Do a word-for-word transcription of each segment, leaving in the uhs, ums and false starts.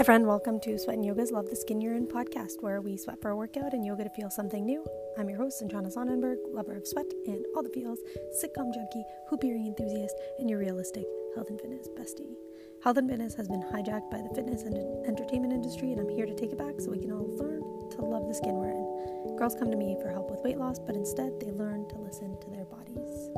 Hi friend, welcome to Sweat and Yoga's Love the Skin You're In podcast, where we sweat for a workout and yoga to feel something new. I'm your host, Sinjana Sonnenberg, lover of sweat and all the feels, sitcom junkie, hoop earring enthusiast, and your realistic health and fitness bestie. Health and fitness has been hijacked by the fitness and entertainment industry, and I'm here to take it back so we can all learn to love the skin we're in. Girls come to me for help with weight loss, but instead they learn to listen to their bodies.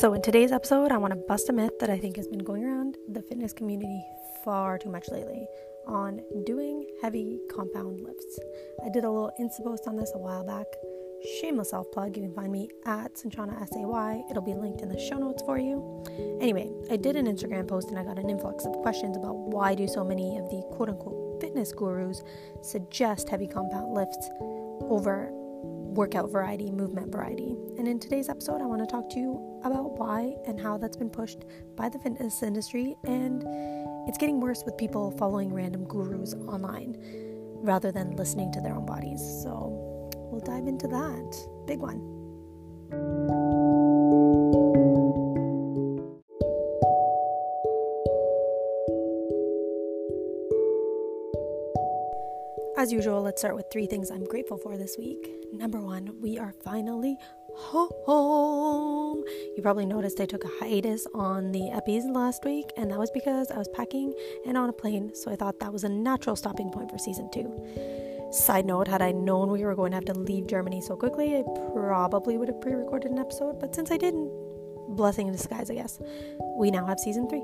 So in today's episode, I want to bust a myth that I think has been going around the fitness community far too much lately on doing heavy compound lifts. I did a little Insta post on this a while back. Shameless self-plug. You can find me at Sanchana S A Y. It'll be linked in the show notes for you. Anyway, I did an Instagram post and I got an influx of questions about why do so many of the quote-unquote fitness gurus suggest heavy compound lifts over workout variety, movement variety. And in today's episode, I want to talk to you about why and how that's been pushed by the fitness industry, and it's getting worse with people following random gurus online rather than listening to their own bodies. So we'll dive into that. Big one. As usual, let's start with three things I'm grateful for this week. Number one, we are finally home. You probably noticed I took a hiatus on the Eppies last week, and that was because I was packing and on a plane, so I thought that was a natural stopping point for season two. Side note, had I known we were going to have to leave Germany so quickly, I probably would have pre-recorded an episode, but since I didn't, blessing in disguise, I guess. We now have season three.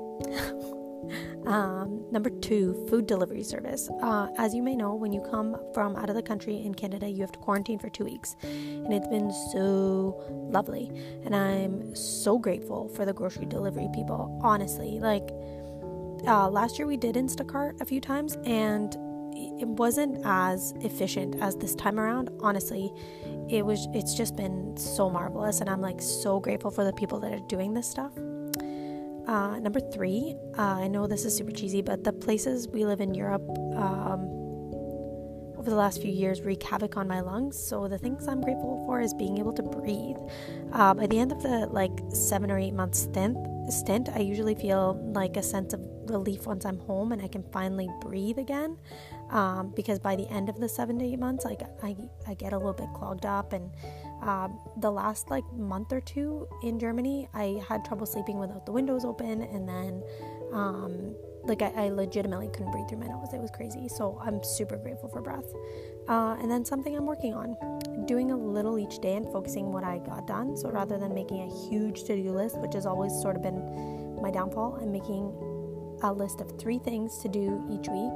Um, number two, food delivery service. Uh, as you may know, when you come from out of the country in Canada, you have to quarantine for two weeks. And it's been so lovely. And I'm so grateful for the grocery delivery people, honestly. Like, uh, last year we did Instacart a few times, and it wasn't as efficient as this time around. Honestly, it was, it's just been so marvelous. And I'm like so grateful for the people that are doing this stuff. Uh, number three, uh, I know this is super cheesy, but the places we live in Europe um, over the last few years wreak havoc on my lungs. So the things I'm grateful for is being able to breathe. Uh, by the end of the like seven or eight month stint, stint, I usually feel like a sense of relief once I'm home and I can finally breathe again. Um, because by the end of the seven to eight months, like I, I get a little bit clogged up, and Um, the last like month or two in Germany, I had trouble sleeping without the windows open, and then um, like I, I legitimately couldn't breathe through my nose. It was crazy. So I'm super grateful for breath. Uh, and then something I'm working on, doing a little each day and focusing what I got done. So rather than making a huge to-do list, which has always sort of been my downfall, I'm making a list of three things to do each week.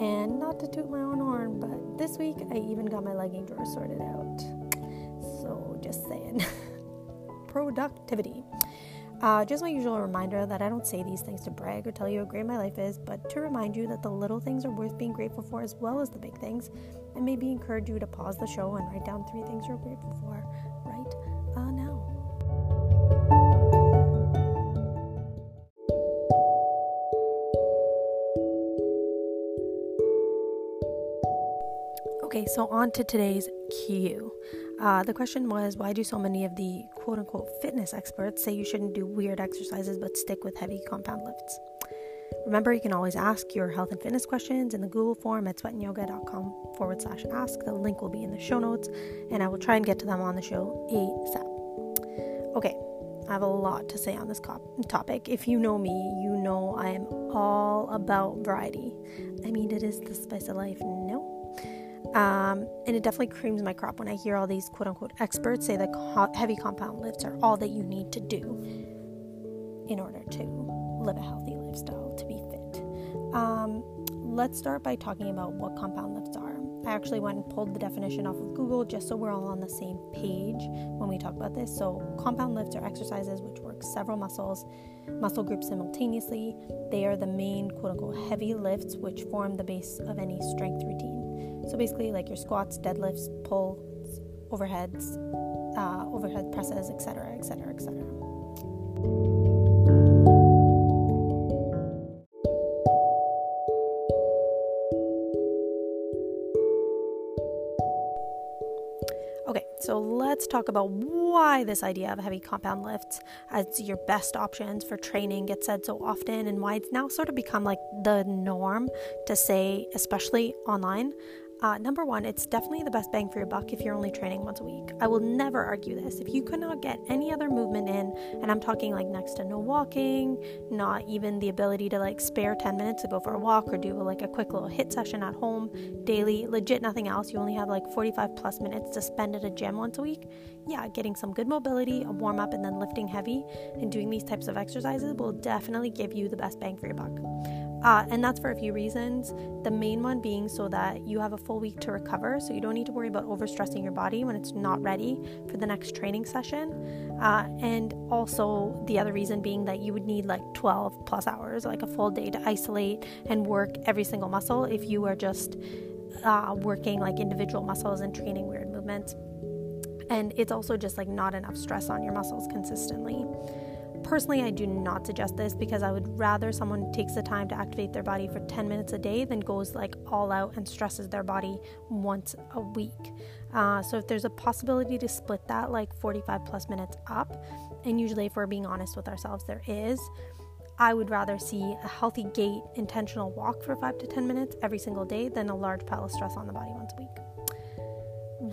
And not to toot my own horn, but this week I even got my legging drawer sorted out. So just saying. Productivity. Uh, just my usual reminder that I don't say these things to brag or tell you how great my life is, but to remind you that the little things are worth being grateful for as well as the big things, and maybe encourage you to pause the show and write down three things you're grateful for right uh, now. Okay, so on to today's cue. Uh, the question was, why do so many of the quote-unquote fitness experts say you shouldn't do weird exercises but stick with heavy compound lifts? Remember, you can always ask your health and fitness questions in the Google form at sweatandyoga.com forward slash ask. The link will be in the show notes, and I will try and get to them on the show ASAP. Okay, I have a lot to say on this cop- topic. If you know me, you know I am all about variety. I mean, it is the spice of life, no? Um, and it definitely creams my crop when I hear all these quote-unquote experts say that co- heavy compound lifts are all that you need to do in order to live a healthy lifestyle, to be fit. Um, let's start by talking about what compound lifts are. I actually went and pulled the definition off of Google just so we're all on the same page when we talk about this. So compound lifts are exercises which work several muscles, muscle groups simultaneously. They are the main quote-unquote heavy lifts which form the base of any strength routine. So basically like your squats, deadlifts, pulls, overheads, uh, overhead presses, et cetera, et cetera, et cetera. So let's talk about why this idea of heavy compound lifts as your best options for training gets said so often, and why it's now sort of become like the norm to say, especially online. Uh, number one, it's definitely the best bang for your buck if you're only training once a week. I will never argue this. If you could not get any other movement in, and I'm talking like next to no walking, not even the ability to like spare ten minutes to go for a walk or do like a quick little hit session at home daily, legit nothing else. You only have like forty-five plus minutes to spend at a gym once a week. Yeah, getting some good mobility, a warm up, and then lifting heavy and doing these types of exercises will definitely give you the best bang for your buck. Uh, and that's for a few reasons, the main one being so that you have a full week to recover, so you don't need to worry about overstressing your body when it's not ready for the next training session. Uh, and also the other reason being that you would need like twelve plus hours, like a full day to isolate and work every single muscle if you are just uh, working like individual muscles and training weird movements. And it's also just like not enough stress on your muscles consistently. Personally, I do not suggest this because I would rather someone takes the time to activate their body for ten minutes a day than goes like all out and stresses their body once a week. Uh, so if there's a possibility to split that like forty-five plus minutes up, and usually if we're being honest with ourselves, there is, I would rather see a healthy gait intentional walk for five to ten minutes every single day than a large pile of stress on the body once a week.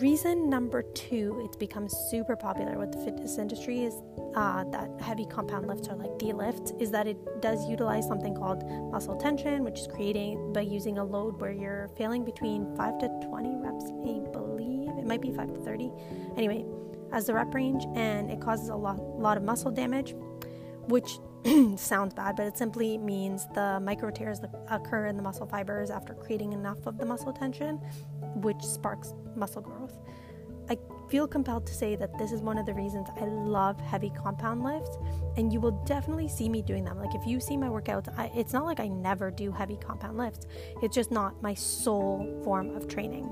Reason number two, it's become super popular with the fitness industry is uh, that heavy compound lifts are like deadlifts, is that it does utilize something called muscle tension, which is creating by using a load where you're failing between five to twenty reps, I believe. It might be five to thirty. Anyway, as the rep range, and it causes a lot, lot of muscle damage, which sounds bad, but it simply means the micro tears that occur in the muscle fibers after creating enough of the muscle tension, which sparks muscle growth. I feel compelled to say that this is one of the reasons I love heavy compound lifts, and you will definitely see me doing them. Like if you see my workouts, I, it's not like I never do heavy compound lifts. It's just not my sole form of training.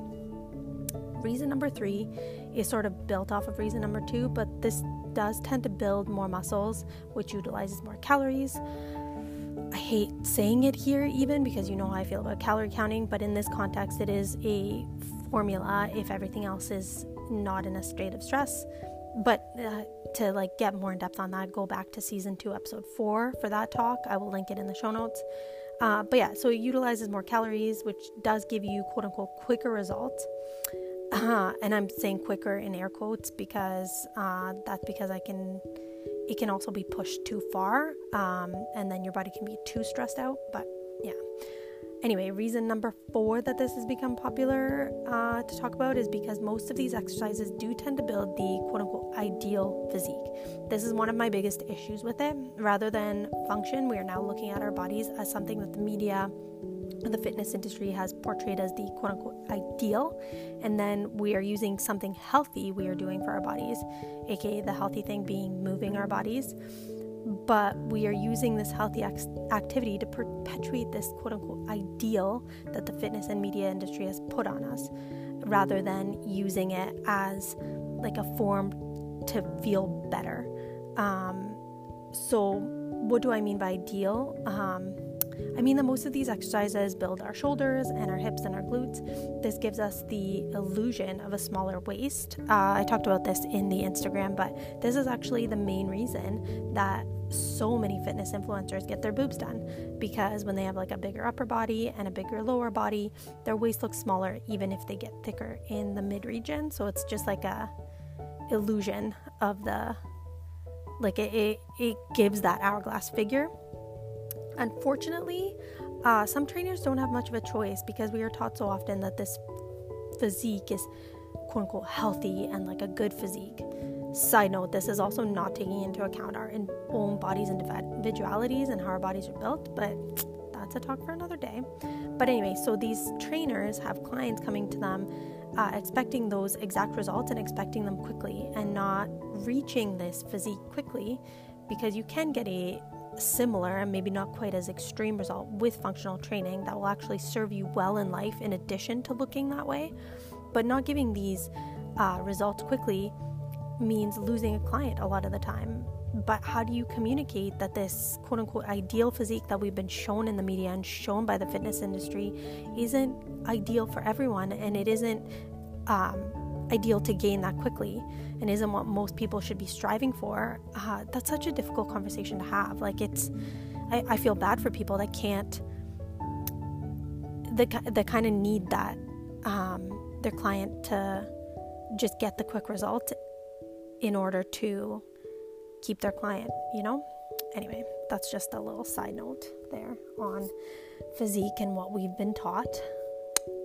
Reason number three is sort of built off of reason number two, but this does tend to build more muscles, which utilizes more calories. I hate saying it here even because you know how I feel about calorie counting, but in this context it is a formula if everything else is not in a state of stress. But uh, to like get more in depth on that, go back to season two, episode four for that talk. I will link it in the show notes. Uh, but yeah, so it utilizes more calories, which does give you quote unquote quicker results. Uh, and I'm saying quicker in air quotes because uh, that's because I can, it can also be pushed too far um, and then your body can be too stressed out. But yeah. Anyway, reason number four that this has become popular uh, to talk about is because most of these exercises do tend to build the quote-unquote ideal physique. This is one of my biggest issues with it. Rather than function, we are now looking at our bodies as something that the media, the fitness industry has portrayed as the quote-unquote ideal, and then we are using something healthy we are doing for our bodies, aka the healthy thing being moving our bodies. But we are using this healthy ex- activity to perpetuate this quote-unquote ideal that the fitness and media industry has put on us, rather than using it as like a form to feel better. Um, so what do I mean by ideal? Um, I mean that most of these exercises build our shoulders and our hips and our glutes. This gives us the illusion of a smaller waist. Uh, I talked about this in the Instagram, but this is actually the main reason that so many fitness influencers get their boobs done, because when they have like a bigger upper body and a bigger lower body, their waist looks smaller even if they get thicker in the mid region. So it's just like a illusion of the, like it, it, it gives that hourglass figure. Unfortunately, uh, some trainers don't have much of a choice because we are taught so often that this physique is quote-unquote healthy and like a good physique. Side note, this is also not taking into account our in- own bodies and individualities and how our bodies are built, but that's a talk for another day. But anyway, so these trainers have clients coming to them uh, expecting those exact results and expecting them quickly and not reaching this physique quickly, because you can get a similar and maybe not quite as extreme result with functional training that will actually serve you well in life in addition to looking that way. But not giving these uh, results quickly means losing a client a lot of the time. But how do you communicate that this quote-unquote ideal physique that we've been shown in the media and shown by the fitness industry isn't ideal for everyone, and it isn't um, ideal to gain that quickly and isn't what most people should be striving for, uh, that's such a difficult conversation to have. Like it's, I, I feel bad for people that can't, that, that kind of need that, um, their client to just get the quick result in order to keep their client, you know? Anyway, that's just a little side note there on physique and what we've been taught.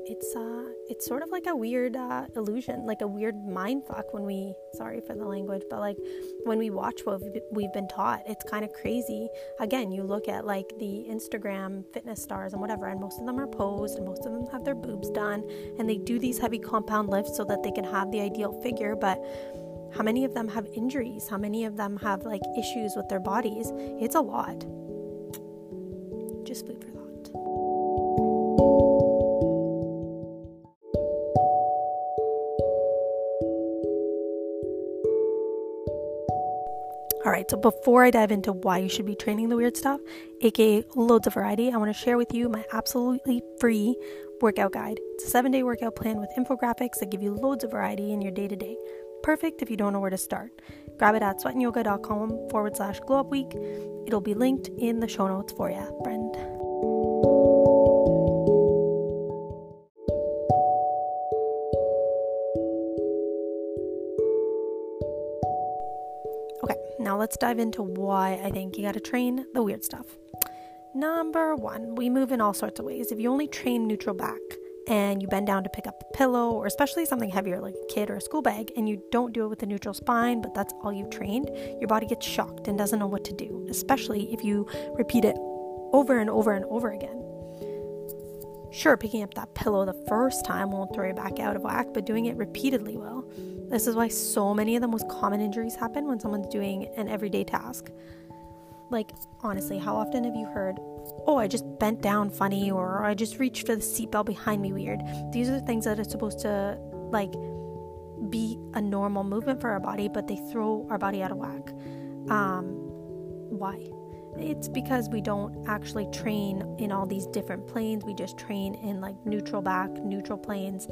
It's uh, it's sort of like a weird uh, illusion, like a weird mind fuck when we, sorry for the language, but like when we watch what we've been taught, it's kind of crazy. Again, you look at like the Instagram fitness stars and whatever, and most of them are posed and most of them have their boobs done and they do these heavy compound lifts so that they can have the ideal figure, but how many of them have injuries? How many of them have like issues with their bodies? It's a lot. Just food for thought. All right, so before I dive into why you should be training the weird stuff, aka loads of variety, I want to share with you my absolutely free workout guide. It's a seven-day workout plan with infographics that give you loads of variety in your day-to-day. Perfect if you don't know where to start. Grab it at sweatandyoga.com forward slash glow up week. It'll be linked in the show notes for you, friend. Okay, now let's dive into why I think you gotta train the weird stuff. Number one, we move in all sorts of ways. If you only train neutral back, and you bend down to pick up a pillow or especially something heavier like a kid or a school bag, and you don't do it with a neutral spine, but that's all you've trained, your body gets shocked and doesn't know what to do, especially if you repeat it over and over and over again. Sure, picking up that pillow the first time won't throw you back out of whack, but doing it repeatedly will. This is why so many of the most common injuries happen when someone's doing an everyday task. Like, honestly, how often have you heard, oh, I just bent down funny, or I just reached for the seatbelt behind me weird? These are the things that are supposed to, like, be a normal movement for our body, but they throw our body out of whack. Um, why? It's because we don't actually train in all these different planes. We just train in, like, neutral back, neutral planes,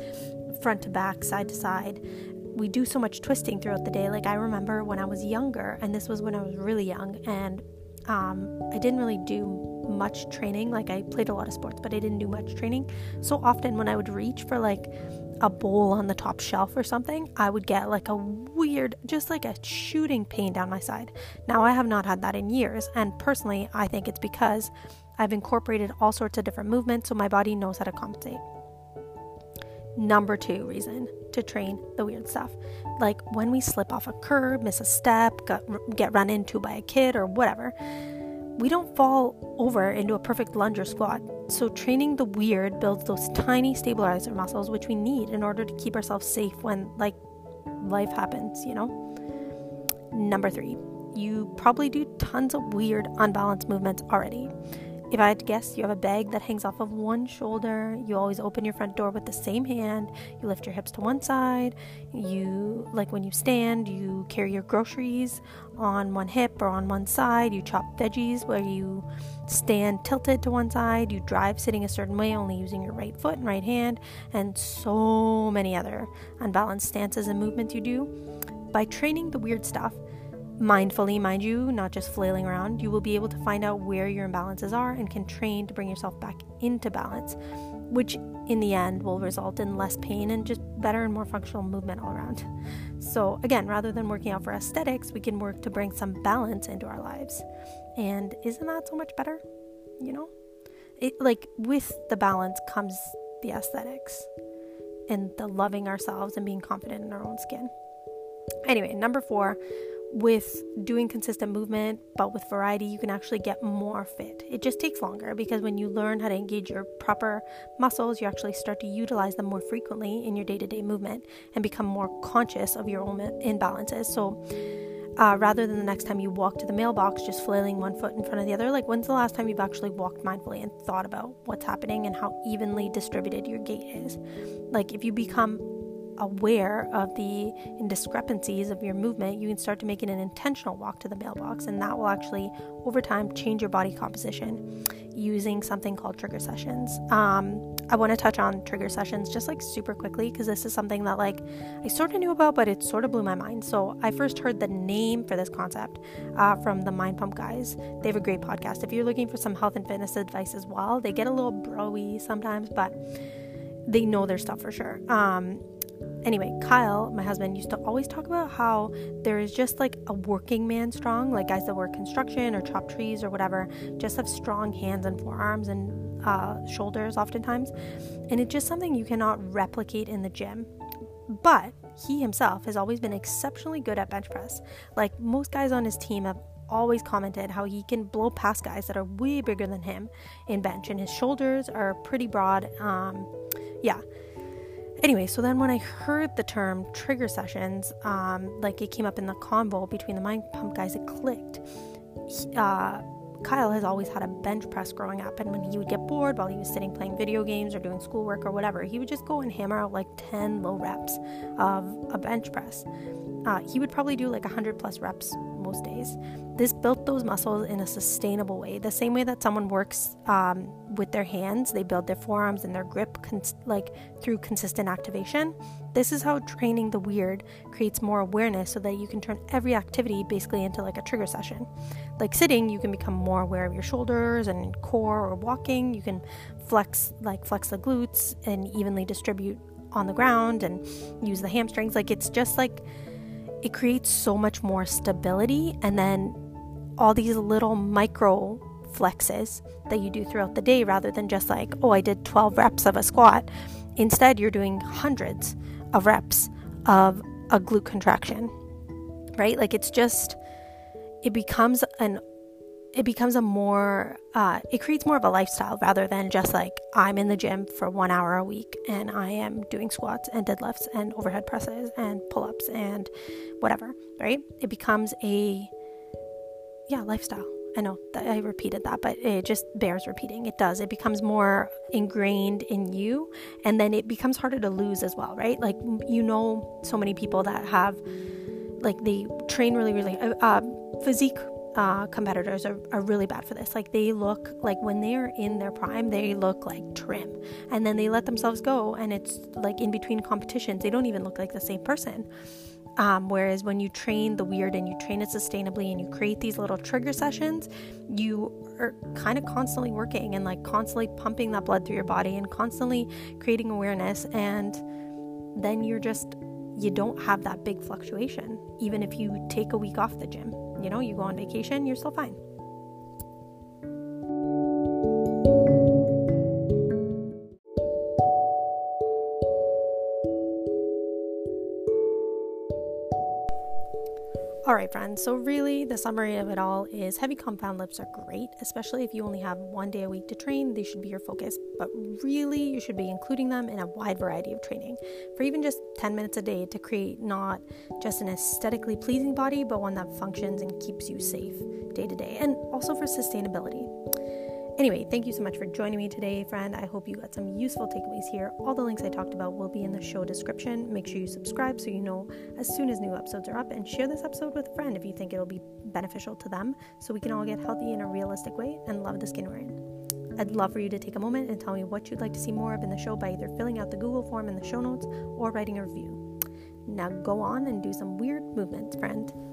front to back, side to side. We do so much twisting throughout the day. Like, I remember when I was younger, and this was when I was really young, and Um, I didn't really do much training. Like, I played a lot of sports, but I didn't do much training. So often when I would reach for like a bowl on the top shelf or something, I would get like a weird, just like a shooting pain down my side. Now I have not had that in years, and personally I think it's because I've incorporated all sorts of different movements, so my body knows how to compensate. Number two reason to train the weird stuff. Like, when we slip off a curb, miss a step, get run into by a kid or whatever, we don't fall over into a perfect lunge or squat. So training the weird builds those tiny stabilizer muscles, which we need in order to keep ourselves safe when, like, life happens, you know? Number three, you probably do tons of weird, unbalanced movements already. If I had to guess, you have a bag that hangs off of one shoulder, you always open your front door with the same hand, you lift your hips to one side, you, like when you stand, you carry your groceries on one hip or on one side, you chop veggies where you stand tilted to one side, you drive sitting a certain way only using your right foot and right hand, and so many other unbalanced stances and movements you do. By training the weird stuff, mindfully, mind you, not just flailing around, you will be able to find out where your imbalances are and can train to bring yourself back into balance, which in the end will result in less pain and just better and more functional movement all around. So again, rather than working out for aesthetics, we can work to bring some balance into our lives. And isn't that so much better? You know, it, like, with the balance comes the aesthetics and the loving ourselves and being confident in our own skin. Anyway, number four, with doing consistent movement but with variety, you can actually get more fit. It just takes longer, because when you learn how to engage your proper muscles, you actually start to utilize them more frequently in your day-to-day movement and become more conscious of your own imbalances. So uh, rather than the next time you walk to the mailbox just flailing one foot in front of the other, like, when's the last time you've actually walked mindfully and thought about what's happening and how evenly distributed your gait is? Like, if you become aware of the discrepancies of your movement, you can start to make it an intentional walk to the mailbox, and that will actually over time change your body composition. using something called trigger sessions. Um, I want to touch on trigger sessions just like super quickly, because this is something that like I sort of knew about, but it sort of blew my mind. So I first heard the name for this concept uh, from the Mind Pump guys. They have a great podcast. If you're looking for some health and fitness advice as well, they get a little bro-y sometimes, but they know their stuff for sure. Um, Anyway, Kyle, my husband, used to always talk about how there is just like a working man strong, like guys that work construction or chop trees or whatever, just have strong hands and forearms and uh, shoulders oftentimes. And it's just something you cannot replicate in the gym. But he himself has always been exceptionally good at bench press. Like most guys on his team have always commented how he can blow past guys that are way bigger than him in bench, and his shoulders are pretty broad. Um, yeah. Anyway, so then when I heard the term trigger sessions, um, like it came up in the convo between the Mind Pump guys, it clicked. He, uh, Kyle has always had a bench press growing up, and when he would get bored while he was sitting playing video games or doing schoolwork or whatever, he would just go and hammer out like ten low reps of a bench press. Uh, he would probably do like one hundred plus reps most days. This built those muscles in a sustainable way, the same way that someone works um, with their hands. They build their forearms and their grip cons- like through consistent activation. This is how training the weird creates more awareness, so that you can turn every activity basically into like a trigger session. Like sitting, you can become more aware of your shoulders and core, or walking, you can flex like flex the glutes and evenly distribute on the ground and use the hamstrings. Like it's just like it creates so much more stability, and then all these little micro flexes that you do throughout the day, rather than just like, oh, I did twelve reps of a squat. Instead, you're doing hundreds of reps of a glute contraction, right? Like it's just, it becomes an, it becomes a more, uh, it creates more of a lifestyle, rather than just like, I'm in the gym for one hour a week and I am doing squats and deadlifts and overhead presses and pull-ups and whatever, right? It becomes a, yeah, lifestyle. I know that I repeated that, but it just bears repeating. It does. It becomes more ingrained in you, and then it becomes harder to lose as well, right? Like, you know, so many people that have, like, they train really, really, uh, uh physique Uh, competitors are, are really bad for this. Like they look like when they are in their prime, they look like trim, and then they let themselves go, and it's like in between competitions they don't even look like the same person. Um, whereas when you train the weird and you train it sustainably and you create these little trigger sessions, you are kind of constantly working and like constantly pumping that blood through your body and constantly creating awareness, and then you're just you don't have that big fluctuation. Even if you take a week off the gym, you know, you go on vacation, you're still fine. All right, friends. So really the summary of it all is heavy compound lifts are great, especially if you only have one day a week to train. They should be your focus, but really you should be including them in a wide variety of training for even just ten minutes a day to create not just an aesthetically pleasing body, but one that functions and keeps you safe day to day, and also for sustainability. Anyway, thank you so much for joining me today, friend. I hope you got some useful takeaways here. All the links I talked about will be in the show description. Make sure you subscribe so you know as soon as new episodes are up, and share this episode with a friend if you think it'll be beneficial to them, so we can all get healthy in a realistic way and love the skin we're in. I'd love for you to take a moment and tell me what you'd like to see more of in the show by either filling out the Google form in the show notes or writing a review. Now go on and do some weird movements, friend.